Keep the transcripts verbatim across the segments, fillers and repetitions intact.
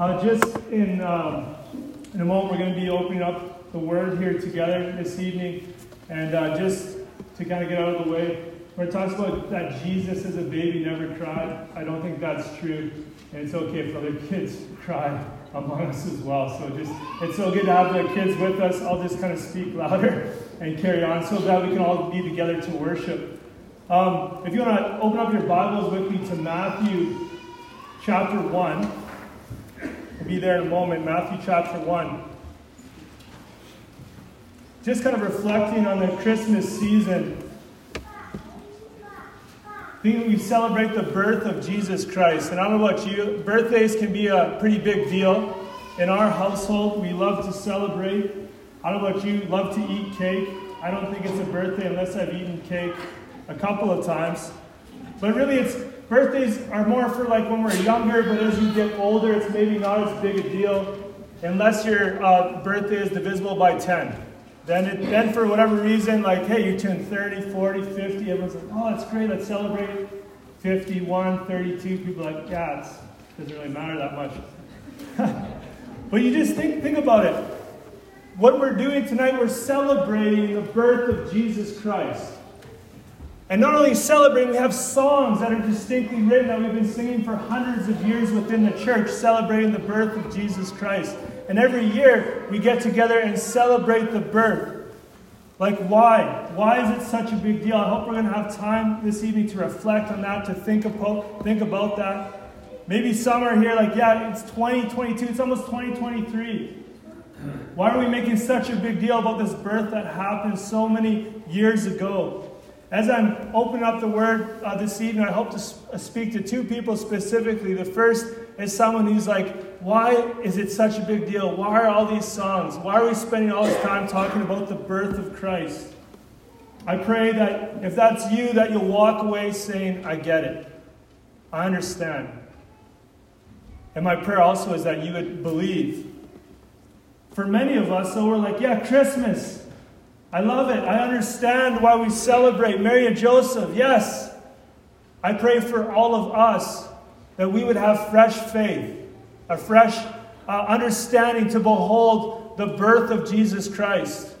Uh, just in um, in a moment, we're going to be opening up the Word here together this evening. And uh, just to kind of get out of the way, where it talks about that Jesus as a baby never cried, I don't think that's true. And it's okay if other kids cry among us as well. So just it's so good to have the kids with us. I'll just kind of speak louder and carry on so that we can all be together to worship. Um, if you want to open up your Bibles with me to Matthew chapter one. We'll be there in a moment. Matthew chapter one. Just kind of reflecting on the Christmas season. I think we celebrate the birth of Jesus Christ. And I don't know about you, birthdays can be a pretty big deal. In our household, we love to celebrate. I don't know about you, love to eat cake. I don't think it's a birthday unless I've eaten cake a couple of times. But really, it's birthdays are more for like when we're younger, but as you get older, it's maybe not as big a deal unless your uh, birthday is divisible by ten. Then, it, then for whatever reason, like, hey, you turn thirty, forty, fifty, everyone's like, oh, that's great, let's celebrate. fifty-one, thirty-two, people are like, yeah, it doesn't really matter that much. But you just think, think about it. What we're doing tonight, we're celebrating the birth of Jesus Christ. And not only celebrating, we have songs that are distinctly written that we've been singing for hundreds of years within the church, celebrating the birth of Jesus Christ. And every year, we get together and celebrate the birth. Like, why? Why is it such a big deal? I hope we're going to have time this evening to reflect on that, to think about, think about that. Maybe some are here like, yeah, it's twenty twenty-two, it's almost twenty twenty-three. Why are we making such a big deal about this birth that happened so many years ago? As I'm opening up the Word uh, this evening, I hope to sp- speak to two people specifically. The first is someone who's like, why is it such a big deal? Why are all these songs? Why are we spending all this time talking about the birth of Christ? I pray that if that's you, that you'll walk away saying, I get it. I understand. And my prayer also is that you would believe. For many of us, though, we're like, yeah, Christmas. I love it. I understand why we celebrate Mary and Joseph. Yes. I pray for all of us that we would have fresh faith, a fresh uh, understanding to behold the birth of Jesus Christ,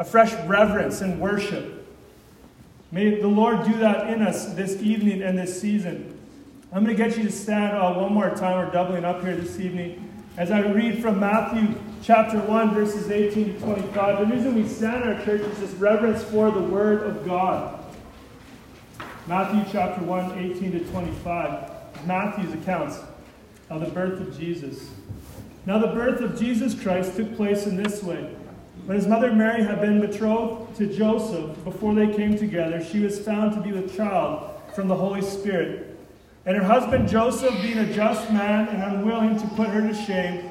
a fresh reverence and worship. May the Lord do that in us this evening and this season. I'm going to get you to stand uh, one more time. We're doubling up here this evening as I read from Matthew chapter one, verses eighteen to twenty-five. The reason we stand in our church is this reverence for the Word of God. Matthew chapter one, eighteen to twenty-five. Matthew's accounts of the birth of Jesus. Now the birth of Jesus Christ took place in this way. When his mother Mary had been betrothed to Joseph, before they came together, she was found to be with child from the Holy Spirit. And her husband Joseph, being a just man and unwilling to put her to shame,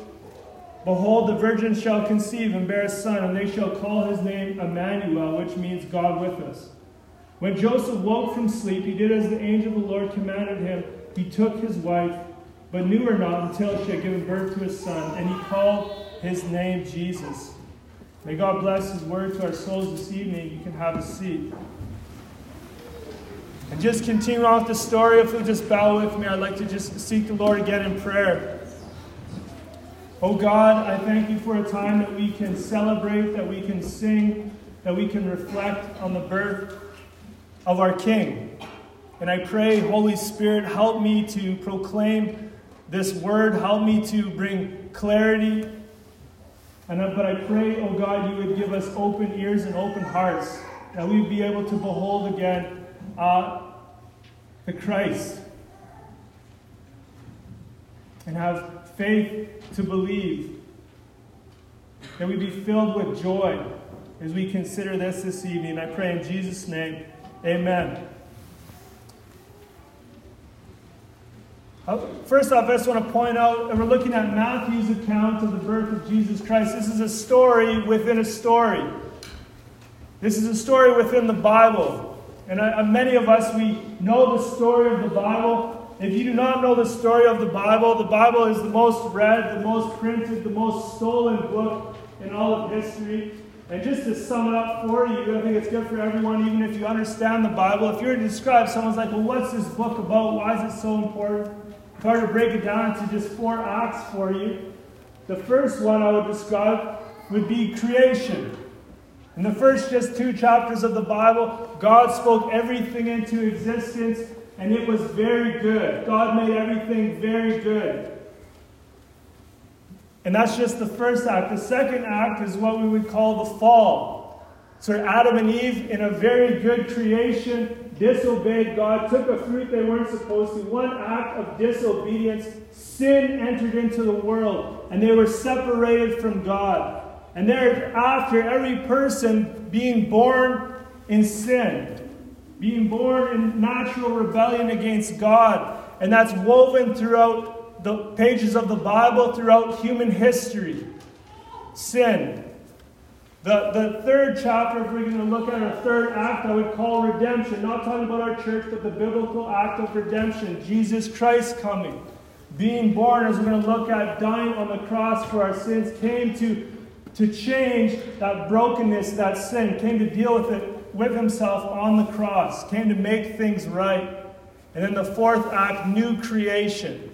behold, the virgin shall conceive and bear a son, and they shall call his name Emmanuel, which means God with us. When Joseph woke from sleep, he did as the angel of the Lord commanded him. He took his wife, but knew her not until she had given birth to his son, and he called his name Jesus. May God bless his word to our souls this evening. You can have a seat. And just continue off the story. If you'll just bow with me, I'd like to just seek the Lord again in prayer. Oh God, I thank you for a time that we can celebrate, that we can sing, that we can reflect on the birth of our King. And I pray, Holy Spirit, help me to proclaim this word. Help me to bring clarity. And I, but I pray, oh God, you would give us open ears and open hearts, that we would be able to behold again uh, the Christ and have faith to believe, that we be filled with joy as we consider this this evening. I pray in Jesus' name, amen. First off, I just want to point out, we're looking at Matthew's account of the birth of Jesus Christ. This is a story within a story. This is a story within the Bible. And uh, many of us, we know the story of the Bible. If you do not know the story of the Bible, the Bible is the most read, the most printed, the most stolen book in all of history. And just to sum it up for you, I think it's good for everyone, even if you understand the Bible. If you were to describe, someone's like, well, what's this book about? Why is it so important? If I were to break it down into just four acts for you, the first one I would describe would be creation. In the first just two chapters of the Bible, God spoke everything into existence, and it was very good. God made everything very good. And that's just the first act. The second act is what we would call the fall. So Adam and Eve, in a very good creation, disobeyed God, took a fruit they weren't supposed to. One act of disobedience, sin entered into the world, and they were separated from God. And thereafter, every person being born in sin, being born in natural rebellion against God, and that's woven throughout the pages of the Bible, throughout human history. Sin. The, the third chapter, if we're going to look at our third act, I would call redemption. Not talking about our church, but the biblical act of redemption. Jesus Christ coming. Being born, as we're going to look at, dying on the cross for our sins, came to, to change that brokenness, that sin. Came to deal with it with himself on the cross. Came to make things right. And then the fourth act, new creation.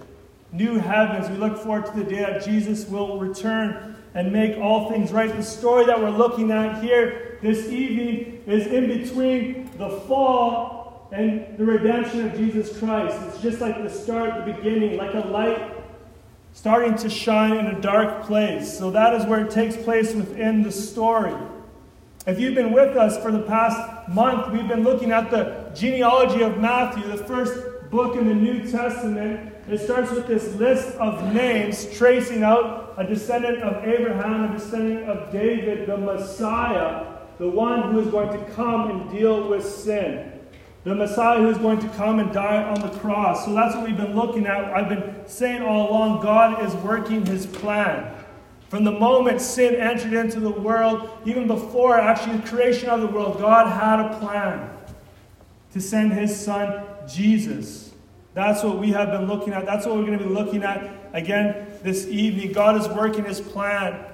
New heavens. We look forward to the day that Jesus will return and make all things right. The story that we're looking at here this evening is in between the fall and the redemption of Jesus Christ. It's just like the start, the beginning, like a light starting to shine in a dark place. So that is where it takes place within the story. If you've been with us for the past month, we've been looking at the genealogy of Matthew, the first book in the New Testament. It starts with this list of names tracing out a descendant of Abraham, a descendant of David, the Messiah, the one who is going to come and deal with sin. The Messiah who is going to come and die on the cross. So that's what we've been looking at. I've been saying all along, God is working his plan. From the moment sin entered into the world, even before actually the creation of the world, God had a plan to send his son, Jesus. That's what we have been looking at. That's what we're going to be looking at again this evening. God is working his plan,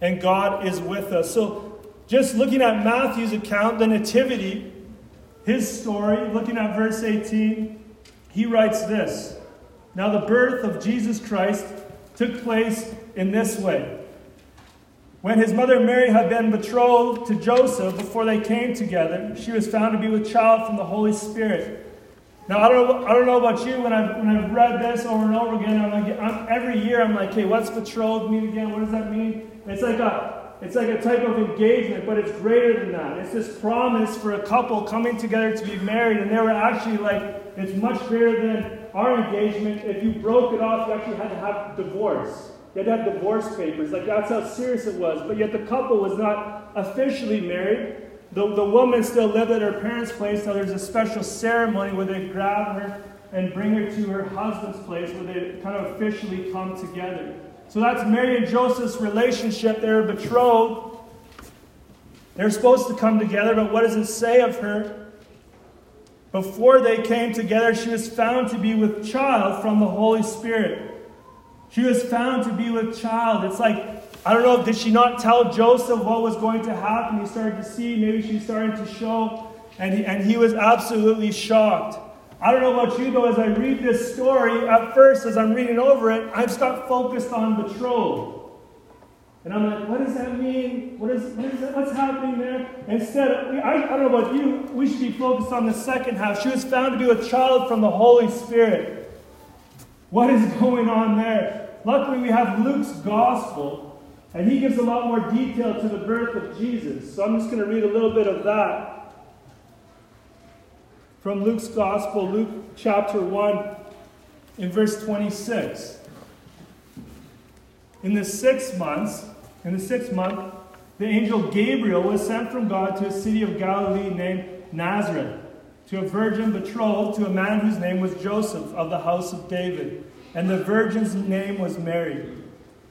and God is with us. So just looking at Matthew's account, the Nativity, his story, looking at verse eighteen, he writes this. Now the birth of Jesus Christ took place in this way. When his mother Mary had been betrothed to Joseph before they came together, she was found to be with child from the Holy Spirit. Now, I don't, I don't know about you, when I've, when I've read this over and over again, I'm like, I'm, every year I'm like, hey, what's betrothed mean again? What does that mean? It's like a it's like a type of engagement, but it's greater than that. It's this promise for a couple coming together to be married, and they were actually like, it's much greater than our engagement. If you broke it off, you actually had to have divorce. You had to have divorce papers. Like, that's how serious it was. But yet the couple was not officially married. The, the woman still lived at her parents' place. Now there's a special ceremony where they grab her and bring her to her husband's place where they kind of officially come together. So that's Mary and Joseph's relationship. They're betrothed. They're supposed to come together, but what does it say of her? Before they came together, she was found to be with child from the Holy Spirit. She was found to be with child. It's like, I don't know, did she not tell Joseph what was going to happen? He started to see, maybe she started to show, and he, and he was absolutely shocked. I don't know about you, though, as I read this story, at first, as I'm reading over it, I've stopped focused on betrothed. And I'm like, what does that mean? What is, what is that, what's happening there? Instead, I, I don't know about you, we should be focused on the second half. She was found to be a child from the Holy Spirit. What is going on there? Luckily, we have Luke's gospel. And he gives a lot more detail to the birth of Jesus. So I'm just going to read a little bit of that from Luke's Gospel, Luke chapter one, in verse twenty-six. In the sixth month, in the sixth month, the angel Gabriel was sent from God to a city of Galilee named Nazareth, to a virgin betrothed to a man whose name was Joseph of the house of David, and the virgin's name was Mary.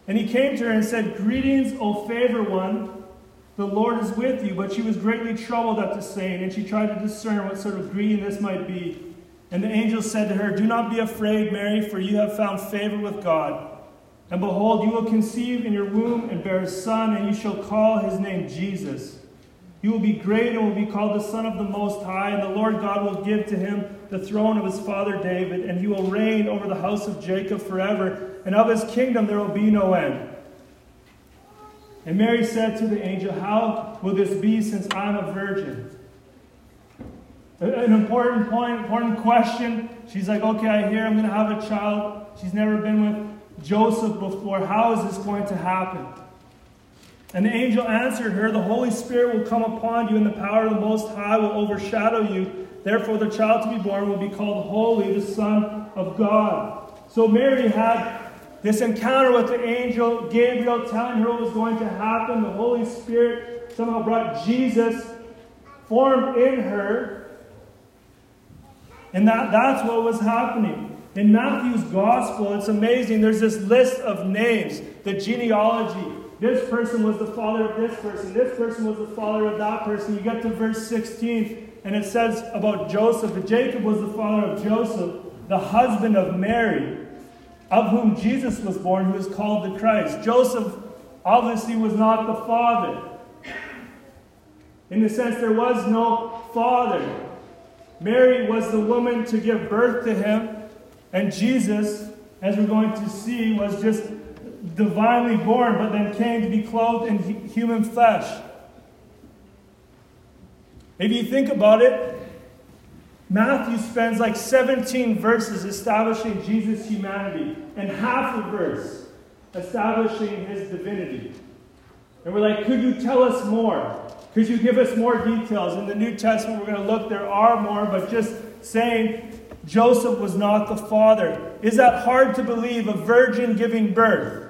And he came to her and said, "Greetings, O favored one, the Lord is with you." But she was greatly troubled at the saying, and she tried to discern what sort of greeting this might be. And the angel said to her, "Do not be afraid, Mary, for you have found favor with God. And behold, you will conceive in your womb and bear a son, and you shall call his name Jesus. He will be great and will be called the Son of the Most High, and the Lord God will give to him the throne of his father David, and he will reign over the house of Jacob forever, and of his kingdom there will be no end." And Mary said to the angel, "How will this be, since I am a virgin?" An important point, important question. She's like, okay, I hear I'm going to have a child. She's never been with Joseph before. How is this going to happen? And the angel answered her, "The Holy Spirit will come upon you, and the power of the Most High will overshadow you. Therefore the child to be born will be called Holy, the Son of God." So Mary had this encounter with the angel Gabriel telling her what was going to happen. The Holy Spirit somehow brought Jesus formed in her. And that, that's what was happening. In Matthew's Gospel, it's amazing. There's this list of names, the genealogy. This person was the father of this person. This person was the father of that person. You get to verse sixteen, and it says about Joseph, that Jacob was the father of Joseph, the husband of Mary, of whom Jesus was born, who is called the Christ. Joseph obviously was not the father. In the sense, there was no father. Mary was the woman to give birth to him, and Jesus, as we're going to see, was just divinely born, but then came to be clothed in human flesh. If you think about it, Matthew spends like seventeen verses establishing Jesus' humanity, and half a verse establishing his divinity. And we're like, could you tell us more? Could you give us more details? In the New Testament, we're going to look, there are more, but just saying Joseph was not the father. Is that hard to believe, a virgin giving birth?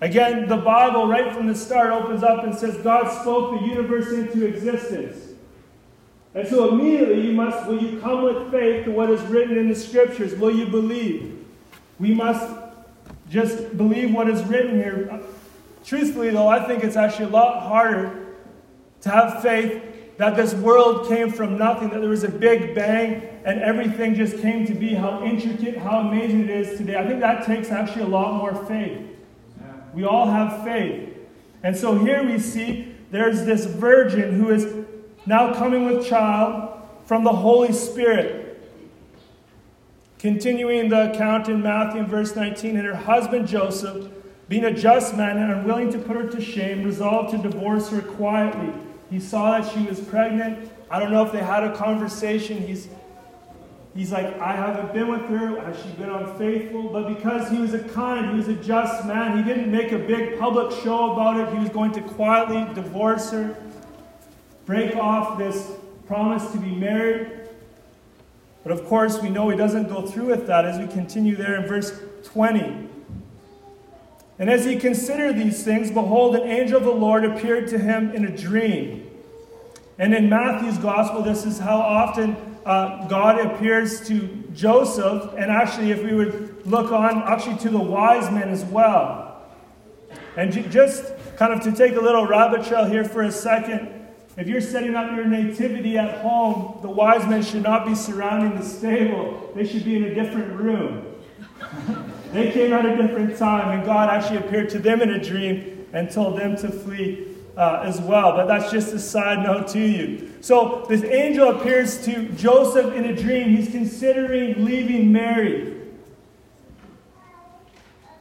Again, the Bible right from the start opens up and says God spoke the universe into existence. And so immediately you must, will you come with faith to what is written in the scriptures? Will you believe? We must just believe what is written here. Truthfully though, I think it's actually a lot harder to have faith that this world came from nothing, that there was a big bang and everything just came to be, how intricate, how amazing it is today. I think that takes actually a lot more faith. Yeah. We all have faith. And so here we see there's this virgin who is now coming with child from the Holy Spirit. Continuing the account in Matthew in verse nineteen, "And her husband Joseph, being a just man and unwilling to put her to shame, resolved to divorce her quietly. He saw that she was pregnant." I don't know if they had a conversation. He's he's like, I haven't been with her. Has she been unfaithful? But because he was a kind, he was a just man, he didn't make a big public show about it. He was going to quietly divorce her, break off this promise to be married. But of course, we know he doesn't go through with that as we continue there in verse twenty. "And as he considered these things, behold, an angel of the Lord appeared to him in a dream." And in Matthew's gospel, this is how often uh, God appears to Joseph. And actually, if we would look on, actually to the wise men as well. And j- just kind of to take a little rabbit trail here for a second. If you're setting up your nativity at home, the wise men should not be surrounding the stable. They should be in a different room. They came at a different time, and God actually appeared to them in a dream and told them to flee uh, as well. But that's just a side note to you. So this angel appears to Joseph in a dream. He's considering leaving Mary.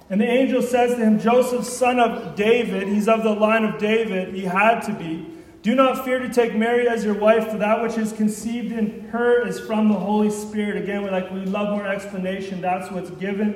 And the angel says to him, "Joseph, son of David," he's of the line of David, he had to be, "do not fear to take Mary as your wife, for that which is conceived in her is from the Holy Spirit." Again, we're like, we love more explanation. That's what's given.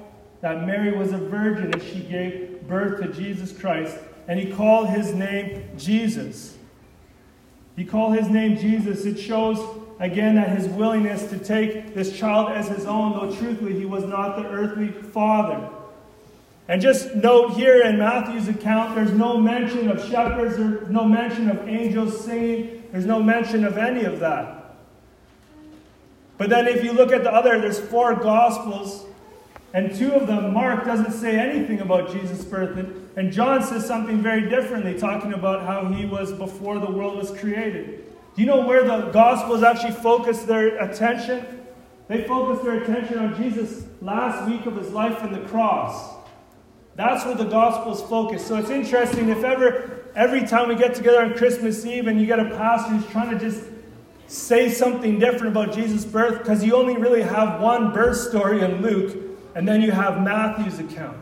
that Mary was a virgin as she gave birth to Jesus Christ. And he called his name Jesus. He called his name Jesus. It shows again that his willingness to take this child as his own, though truthfully he was not the earthly father. And just note here in Matthew's account, there's no mention of shepherds, there's no mention of angels singing, there's no mention of any of that. But then if you look at the other, there's four Gospels, and two of them, Mark doesn't say anything about Jesus' birth, and John says something very differently, talking about how he was before the world was created. Do you know where the Gospels actually focus their attention? They focus their attention on Jesus' last week of his life and the cross. That's where the Gospels focus. So it's interesting, if ever, every time we get together on Christmas Eve and you get a pastor who's trying to just say something different about Jesus' birth, because you only really have one birth story in Luke, and then you have Matthew's account.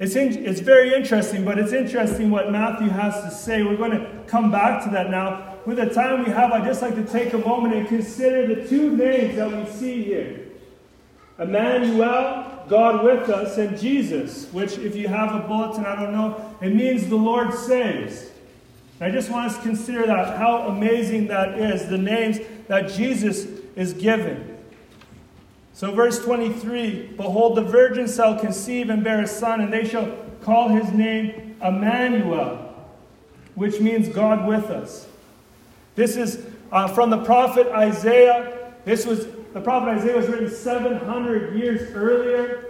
It's, in, it's very interesting, but it's interesting what Matthew has to say. We're going to come back to that now. With the time we have, I'd just like to take a moment and consider the two names that we see here. Emmanuel, God with us, and Jesus, which if you have a bulletin, I don't know, it means the Lord saves. And I just want us to consider that, how amazing that is, the names that Jesus is given. So verse twenty-three, behold, the virgin shall conceive and bear a son, and they shall call his name Emmanuel, which means God with us. This is uh, from the prophet Isaiah. This was The prophet Isaiah was written seven hundred years earlier.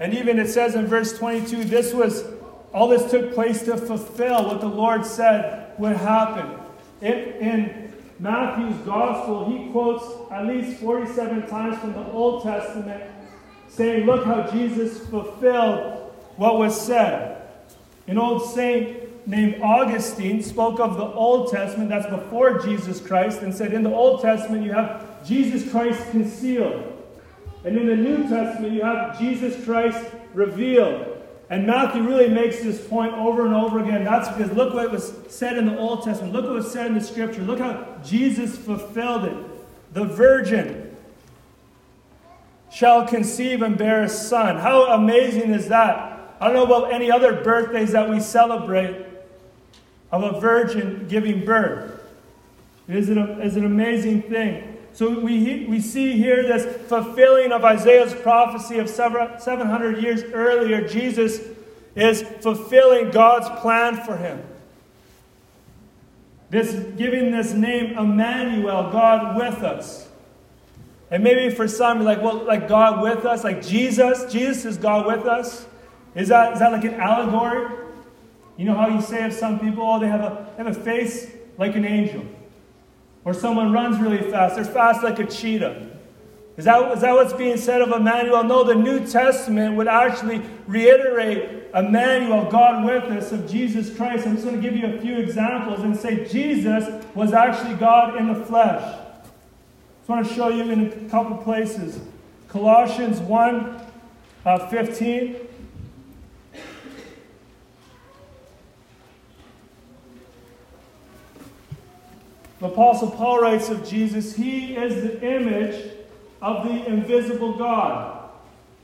And even it says in verse twenty-two, this was, all this took place to fulfill what the Lord said would happen. In, in Matthew's gospel, he quotes at least forty-seven times from the Old Testament, saying, look how Jesus fulfilled what was said. An old saint named Augustine spoke of the Old Testament, that's before Jesus Christ, and said, in the Old Testament you have Jesus Christ concealed. And in the New Testament, you have Jesus Christ revealed. And Matthew really makes this point over and over again. That's because look what was said in the Old Testament. Look what was said in the Scripture. Look how Jesus fulfilled it. The virgin shall conceive and bear a son. How amazing is that? I don't know about any other birthdays that we celebrate of a virgin giving birth. It is an amazing thing. So we we see here this fulfilling of Isaiah's prophecy of seven hundred years earlier. Jesus is fulfilling God's plan for him. This giving this name Emmanuel, God with us. And maybe for some, like, well, like God with us, like Jesus. Jesus is God with us. Is that is that like an allegory? You know how you say of some people, oh, they have a they have a face like an angel. Or someone runs really fast. They're fast like a cheetah. Is that, is that what's being said of Emmanuel? No, the New Testament would actually reiterate Emmanuel, God with us, of Jesus Christ. I'm just going to give you a few examples and say Jesus was actually God in the flesh. I just want to show you in a couple places. Colossians one, uh, fifteen. The Apostle Paul writes of Jesus, he is the image of the invisible God.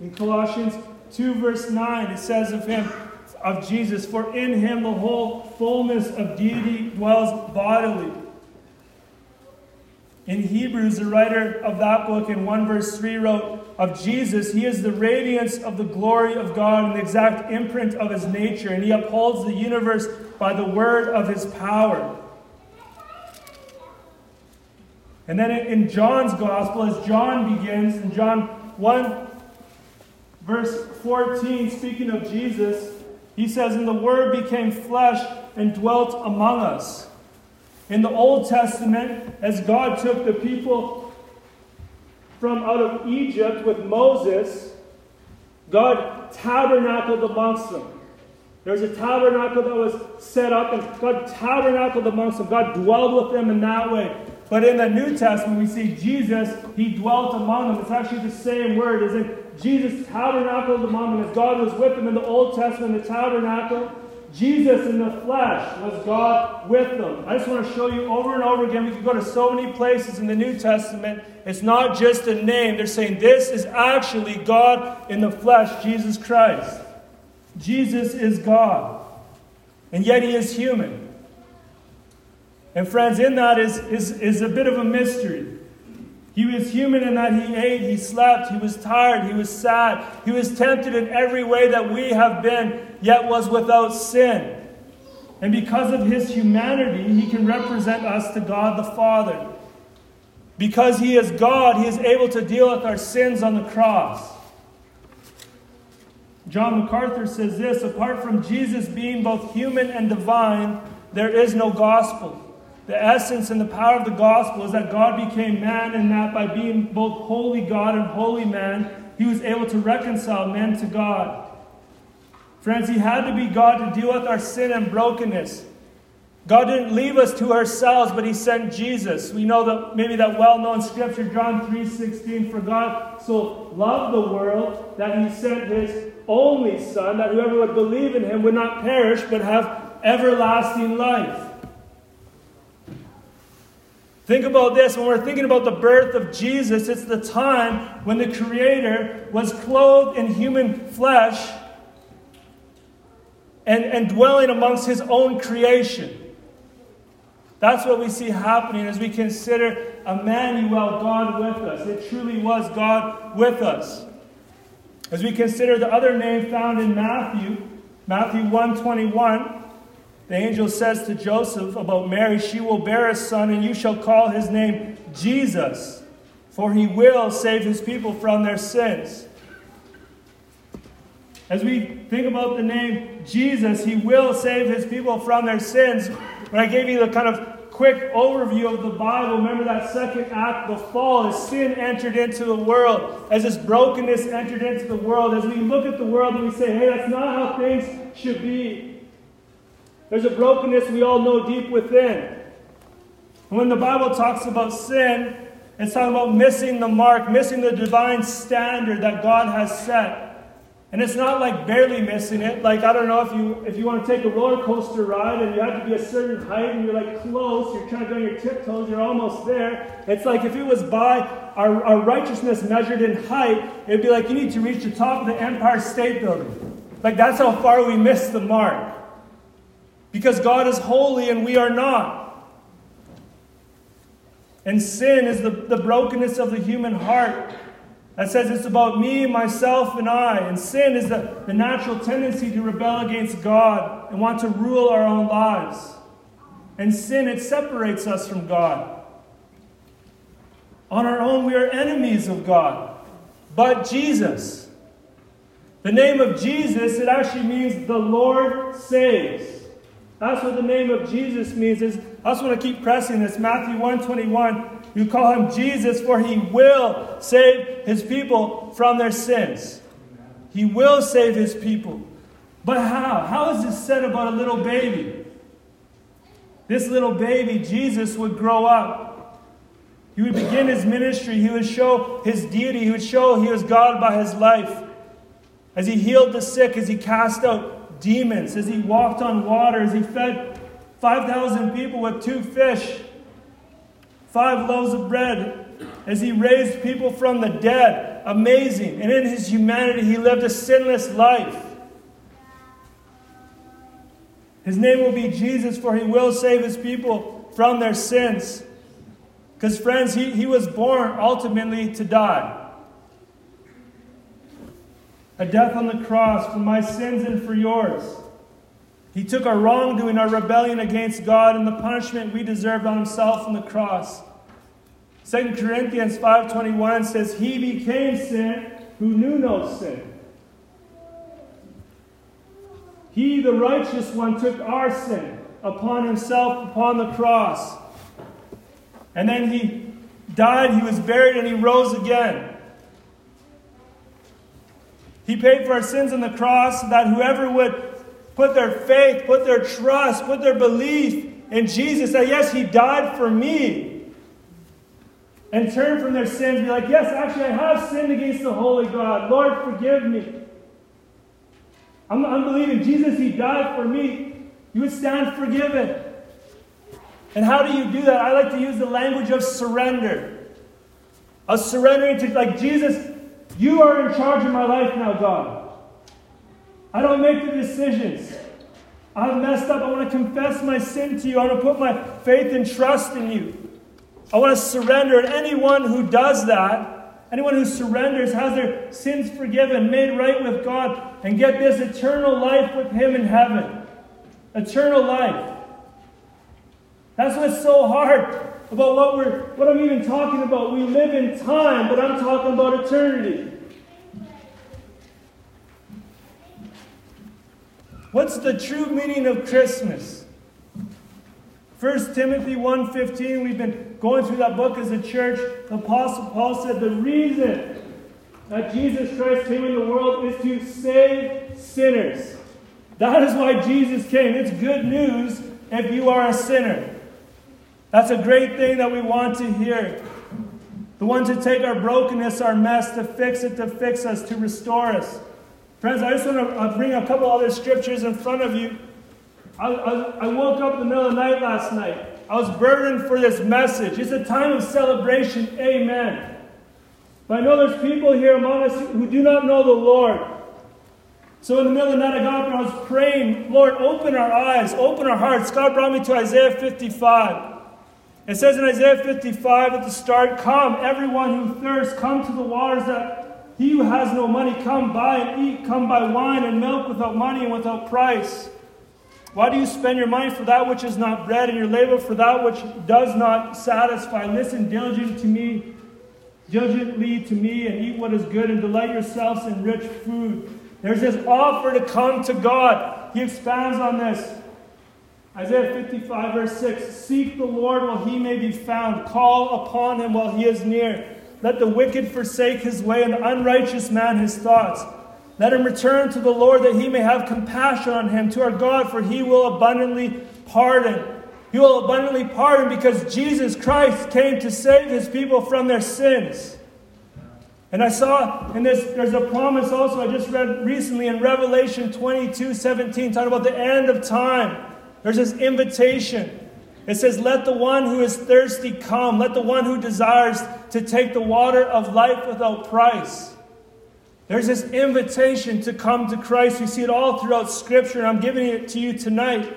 In Colossians two, verse nine, it says of him, of Jesus, for in him the whole fullness of deity dwells bodily. In Hebrews, the writer of that book in one verse three wrote, of Jesus, he is the radiance of the glory of God and the exact imprint of his nature, and he upholds the universe by the word of his power. And then in John's Gospel, as John begins, in John one, verse fourteen, speaking of Jesus, he says, and the Word became flesh and dwelt among us. In the Old Testament, as God took the people from out of Egypt with Moses, God tabernacled amongst them. There's a tabernacle that was set up, and God tabernacled amongst them. God dwelled with them in that way. But in the New Testament, we see Jesus, he dwelt among them. It's actually the same word. It's like Jesus tabernacled among them as God was with them in the Old Testament, the tabernacle. Jesus in the flesh was God with them. I just want to show you over and over again. We can go to so many places in the New Testament. It's not just a name. They're saying this is actually God in the flesh, Jesus Christ. Jesus is God. And yet he is human. And friends, in that is, is, is a bit of a mystery. He was human in that he ate, he slept, he was tired, he was sad. He was tempted in every way that we have been, yet was without sin. And because of his humanity, he can represent us to God the Father. Because he is God, he is able to deal with our sins on the cross. John MacArthur says this, apart from Jesus being both human and divine, there is no gospel. The essence and the power of the gospel is that God became man, and that by being both holy God and holy man, he was able to reconcile men to God. Friends, he had to be God to deal with our sin and brokenness. God didn't leave us to ourselves, but he sent Jesus. We know that maybe that well-known scripture, John three sixteen, for God so loved the world that he sent his only son, that whoever would believe in him would not perish, but have everlasting life. Think about this. When we're thinking about the birth of Jesus, it's the time when the Creator was clothed in human flesh and, and dwelling amongst his own creation. That's what we see happening as we consider Emmanuel, God with us. It truly was God with us. As we consider the other name found in Matthew, Matthew one twenty-one, the angel says to Joseph about Mary, she will bear a son, and you shall call his name Jesus, for he will save his people from their sins. As we think about the name Jesus, he will save his people from their sins. When I gave you the kind of quick overview of the Bible, remember that second act, the fall, as sin entered into the world, as this brokenness entered into the world. As we look at the world and we say, hey, that's not how things should be. There's a brokenness we all know deep within. And when the Bible talks about sin, it's talking about missing the mark, missing the divine standard that God has set. And it's not like barely missing it. Like, I don't know, if you if you want to take a roller coaster ride and you have to be a certain height and you're like close, you're trying to go on your tiptoes, you're almost there. It's like if it was by our, our righteousness measured in height, it'd be like you need to reach the top of the Empire State Building. Like, that's how far we missed the mark. Because God is holy and we are not. And sin is the, the brokenness of the human heart that says it's about me, myself, and I. And sin is the, the natural tendency to rebel against God and want to rule our own lives. And sin, it separates us from God. On our own, we are enemies of God. But Jesus. The name of Jesus, it actually means the Lord saves. That's what the name of Jesus means. Is I just want to keep pressing this. Matthew one twenty-one, you call him Jesus, for he will save his people from their sins. He will save his people. But how? How is this said about a little baby? This little baby, Jesus, would grow up. He would begin his ministry. He would show his deity. He would show he was God by his life. As he healed the sick, as he cast out demons, as he walked on water, as he fed five thousand people with two fish, five loaves of bread, as he raised people from the dead. Amazing. And in his humanity, he lived a sinless life. His name will be Jesus, for he will save his people from their sins. Because, friends, he, he was born ultimately to die. A death on the cross for my sins and for yours. He took our wrongdoing, our rebellion against God, and the punishment we deserved on himself on the cross. Second Corinthians five twenty-one says, he became sin who knew no sin. He, the righteous one, took our sin upon himself upon the cross. And then he died, he was buried, and he rose again. He paid for our sins on the cross so that whoever would put their faith, put their trust, put their belief in Jesus, that yes, he died for me, and turn from their sins, be like, yes, actually I have sinned against the holy God. Lord, forgive me. I'm, I'm believing Jesus, He died for me. You would stand forgiven. And how do you do that? I like to use the language of surrender. Of surrendering to, like, Jesus, you are in charge of my life now, God. I don't make the decisions. I've messed up. I want to confess my sin to you. I want to put my faith and trust in you. I want to surrender. And anyone who does that, anyone who surrenders, has their sins forgiven, made right with God, and get this, eternal life with Him in heaven. Eternal life. That's what's so hard about what we're, what I'm even talking about. We live in time, but I'm talking about eternity. What's the true meaning of Christmas? First Timothy one fifteen, we've been going through that book as a church. The Apostle Paul said the reason that Jesus Christ came in the world is to save sinners. That is why Jesus came. It's good news if you are a sinner. That's a great thing that we want to hear. The one to take our brokenness, our mess, to fix it, to fix us, to restore us. Friends, I just want to bring a couple other scriptures in front of you. I, I, I woke up in the middle of the night last night. I was burdened for this message. It's a time of celebration. Amen. But I know there's people here among us who do not know the Lord. So in the middle of the night, I got up and I was praying, Lord, open our eyes, open our hearts. God brought me to Isaiah fifty-five. It says in Isaiah fifty-five at the start, come, everyone who thirsts, come to the waters that... He who has no money, come buy and eat. Come buy wine and milk without money and without price. Why do you spend your money for that which is not bread, and your labor for that which does not satisfy? Listen diligent to me, diligently to me, and eat what is good, and delight yourselves in rich food. There's this offer to come to God. He expands on this. Isaiah fifty-five, verse six. Seek the Lord while He may be found. Call upon Him while He is near. Let the wicked forsake his way, and the unrighteous man his thoughts. Let him return to the Lord, that He may have compassion on him, to our God, for He will abundantly pardon. He will abundantly pardon because Jesus Christ came to save His people from their sins. And I saw in this, there's a promise also I just read recently in Revelation twenty-two seventeen, talking about the end of time. There's this invitation. It says, let the one who is thirsty come. Let the one who desires to take the water of life without price. There's this invitation to come to Christ. We see it all throughout Scripture, and I'm giving it to you tonight.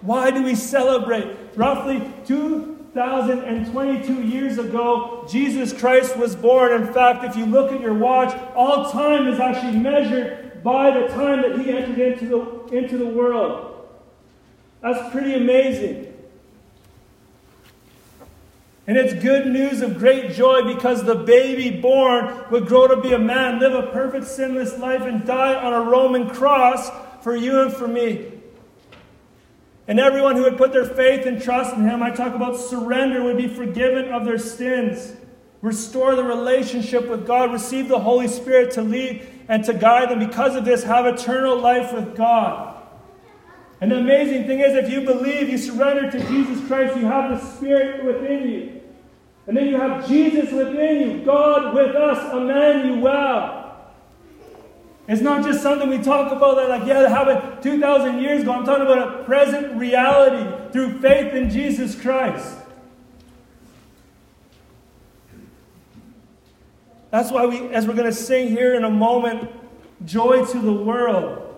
Why do we celebrate? Roughly two thousand twenty-two years ago, Jesus Christ was born. In fact, if you look at your watch, all time is actually measured by the time that He entered into the, into the world. That's pretty amazing. And it's good news of great joy because the baby born would grow to be a man, live a perfect sinless life, and die on a Roman cross for you and for me. And everyone who would put their faith and trust in Him, I talk about surrender, would be forgiven of their sins. Restore the relationship with God. Receive the Holy Spirit to lead and to guide them. Because of this, have eternal life with God. And the amazing thing is, if you believe, you surrender to Jesus Christ, you have the Spirit within you. And then you have Jesus within you, God with us, Emmanuel. It's not just something we talk about that, like, yeah, that happened two thousand years ago. I'm talking about a present reality through faith in Jesus Christ. That's why we, as we're going to sing here in a moment, Joy to the World.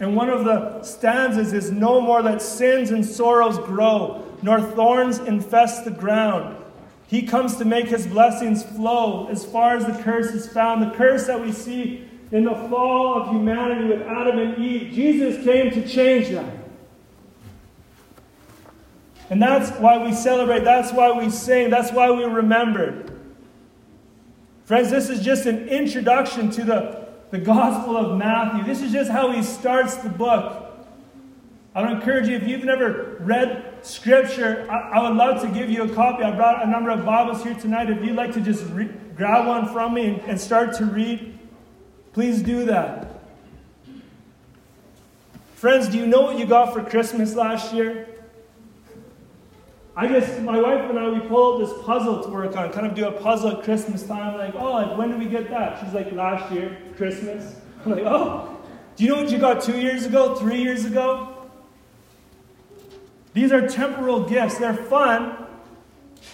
And one of the stanzas is, no more let sins and sorrows grow, nor thorns infest the ground. He comes to make His blessings flow as far as the curse is found. The curse that we see in the fall of humanity with Adam and Eve, Jesus came to change that. And that's why we celebrate. That's why we sing. That's why we remember. Friends, this is just an introduction to the The Gospel of Matthew. This is just how he starts the book. I would encourage you, if you've never read Scripture, I, I would love to give you a copy. I brought a number of Bibles here tonight. If you'd like to just re- grab one from me and, and start to read, please do that. Friends, do you know what you got for Christmas last year? I guess my wife and I, we pulled this puzzle to work on, kind of do a puzzle at Christmas time. Like, oh, like, when did we get that? She's like, last year, Christmas. I'm like, oh, Do you know what you got two years ago, three years ago? These are temporal gifts. They're fun.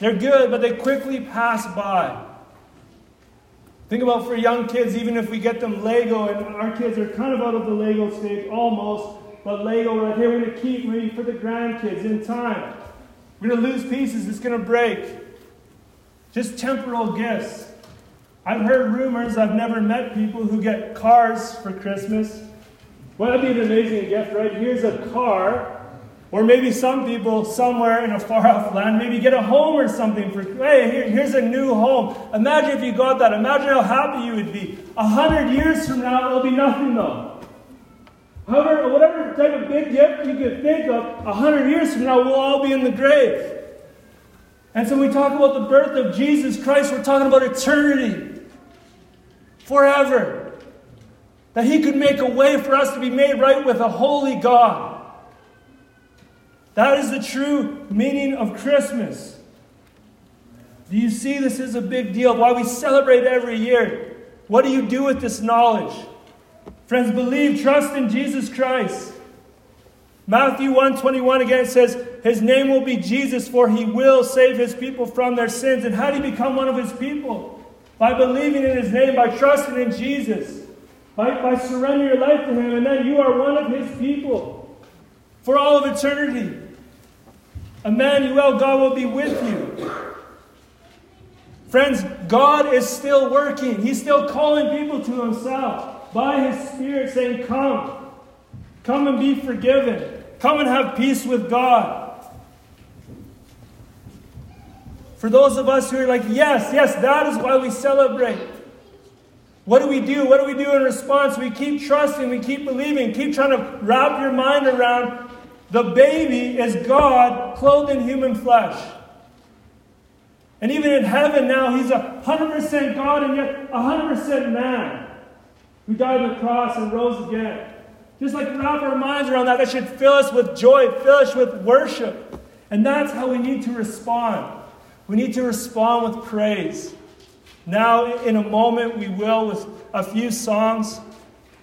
They're good, but they quickly pass by. Think about for young kids, even if we get them Lego, and our kids are kind of out of the Lego stage, almost, but Lego right here, we're going to keep reading for the grandkids in time. We're going to lose pieces. It's going to break. Just temporal gifts. I've heard rumors, I've never met people who get cars for Christmas. Well, that'd be an amazing gift, right? Here's a car. Or maybe some people somewhere in a far-off land, maybe get a home or something for, hey, here, here's a new home. Imagine if you got that. Imagine how happy you would be. A hundred years from now, it'll be nothing, though. However, whatever type of big gift you could think of, a hundred years from now, we'll all be in the grave. And so we talk about the birth of Jesus Christ. We're talking about eternity. Forever. That he could make a way for us to be made right with a holy God. That is the true meaning of Christmas. Do you see this is a big deal? Why we celebrate every year. What do you do with this knowledge? Friends, believe, trust in Jesus Christ. Matthew one twenty-one again says, his name will be Jesus, for he will save his people from their sins. And how do you become one of his people? By believing in his name, by trusting in Jesus, by, by surrendering your life to him, and then you are one of his people for all of eternity. Emmanuel, God will be with you. Friends, God is still working. He's still calling people to himself by his Spirit, saying, come. Come and be forgiven. Come and have peace with God. For those of us who are like, yes, yes, that is why we celebrate. What do we do? What do we do in response? We keep trusting. We keep believing. Keep trying to wrap your mind around the baby is God clothed in human flesh. And even in heaven now, he's one hundred percent God and yet one hundred percent man who died on the cross and rose again. Just like wrap our minds around that. That should fill us with joy, fill us with worship. And that's how we need to respond. We need to respond with praise. Now, in a moment, we will with a few songs.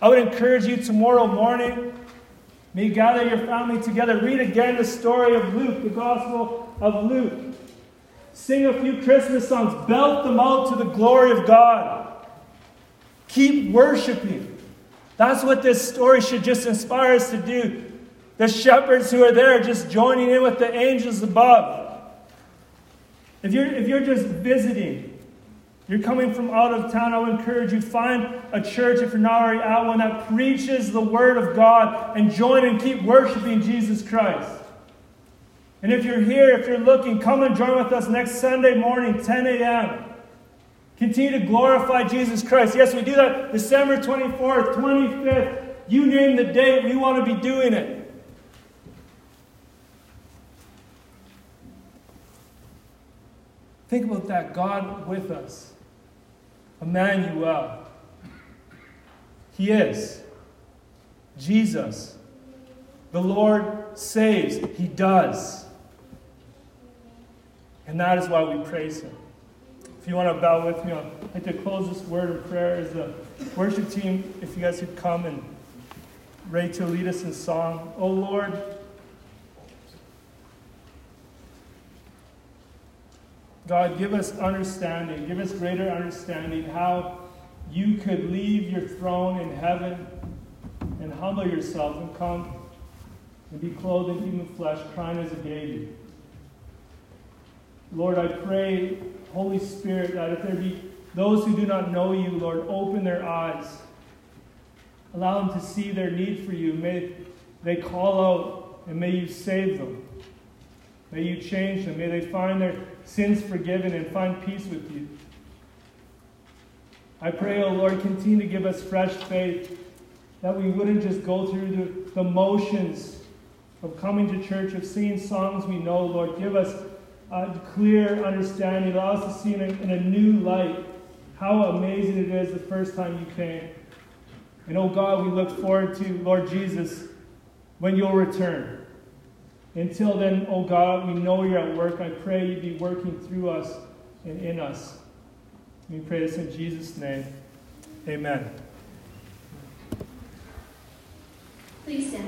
I would encourage you tomorrow morning, may you gather your family together. Read again the story of Luke, the Gospel of Luke. Sing a few Christmas songs. Belt them out to the glory of God. Keep worshiping. That's what this story should just inspire us to do. The shepherds who are there just joining in with the angels above. If you're, if you're just visiting, you're coming from out of town, I would encourage you, find a church, if you're not already at one, that preaches the Word of God and join and keep worshiping Jesus Christ. And if you're here, if you're looking, come and join with us next Sunday morning, ten a.m. Continue to glorify Jesus Christ. Yes, we do that December twenty-fourth, twenty-fifth. You name the date, we want to be doing it. Think about that. God with us. Emmanuel. He is. Jesus. The Lord saves. He does. And that is why we praise him. If you want to bow with me, I'd like to close this word of prayer as the worship team, if you guys could come and ready to lead us in song. Oh Lord, God, give us understanding. Give us greater understanding how you could leave your throne in heaven and humble yourself and come and be clothed in human flesh, crying as a baby. Lord, I pray, Holy Spirit, that if there be those who do not know you, Lord, open their eyes. Allow them to see their need for you. May they call out and may you save them. May you change them. May they find their sins forgiven and find peace with you. I pray, O Lord, continue to give us fresh faith that we wouldn't just go through the, the motions of coming to church, of singing songs we know, Lord. Give us a clear understanding. Allow us to see in a, in a new light how amazing it is the first time you came. And, O God, we look forward to, Lord Jesus, when you'll return. Until then, oh God, we know you're at work. I pray you be working through us and in us. We pray this in Jesus' name. Amen. Please stand.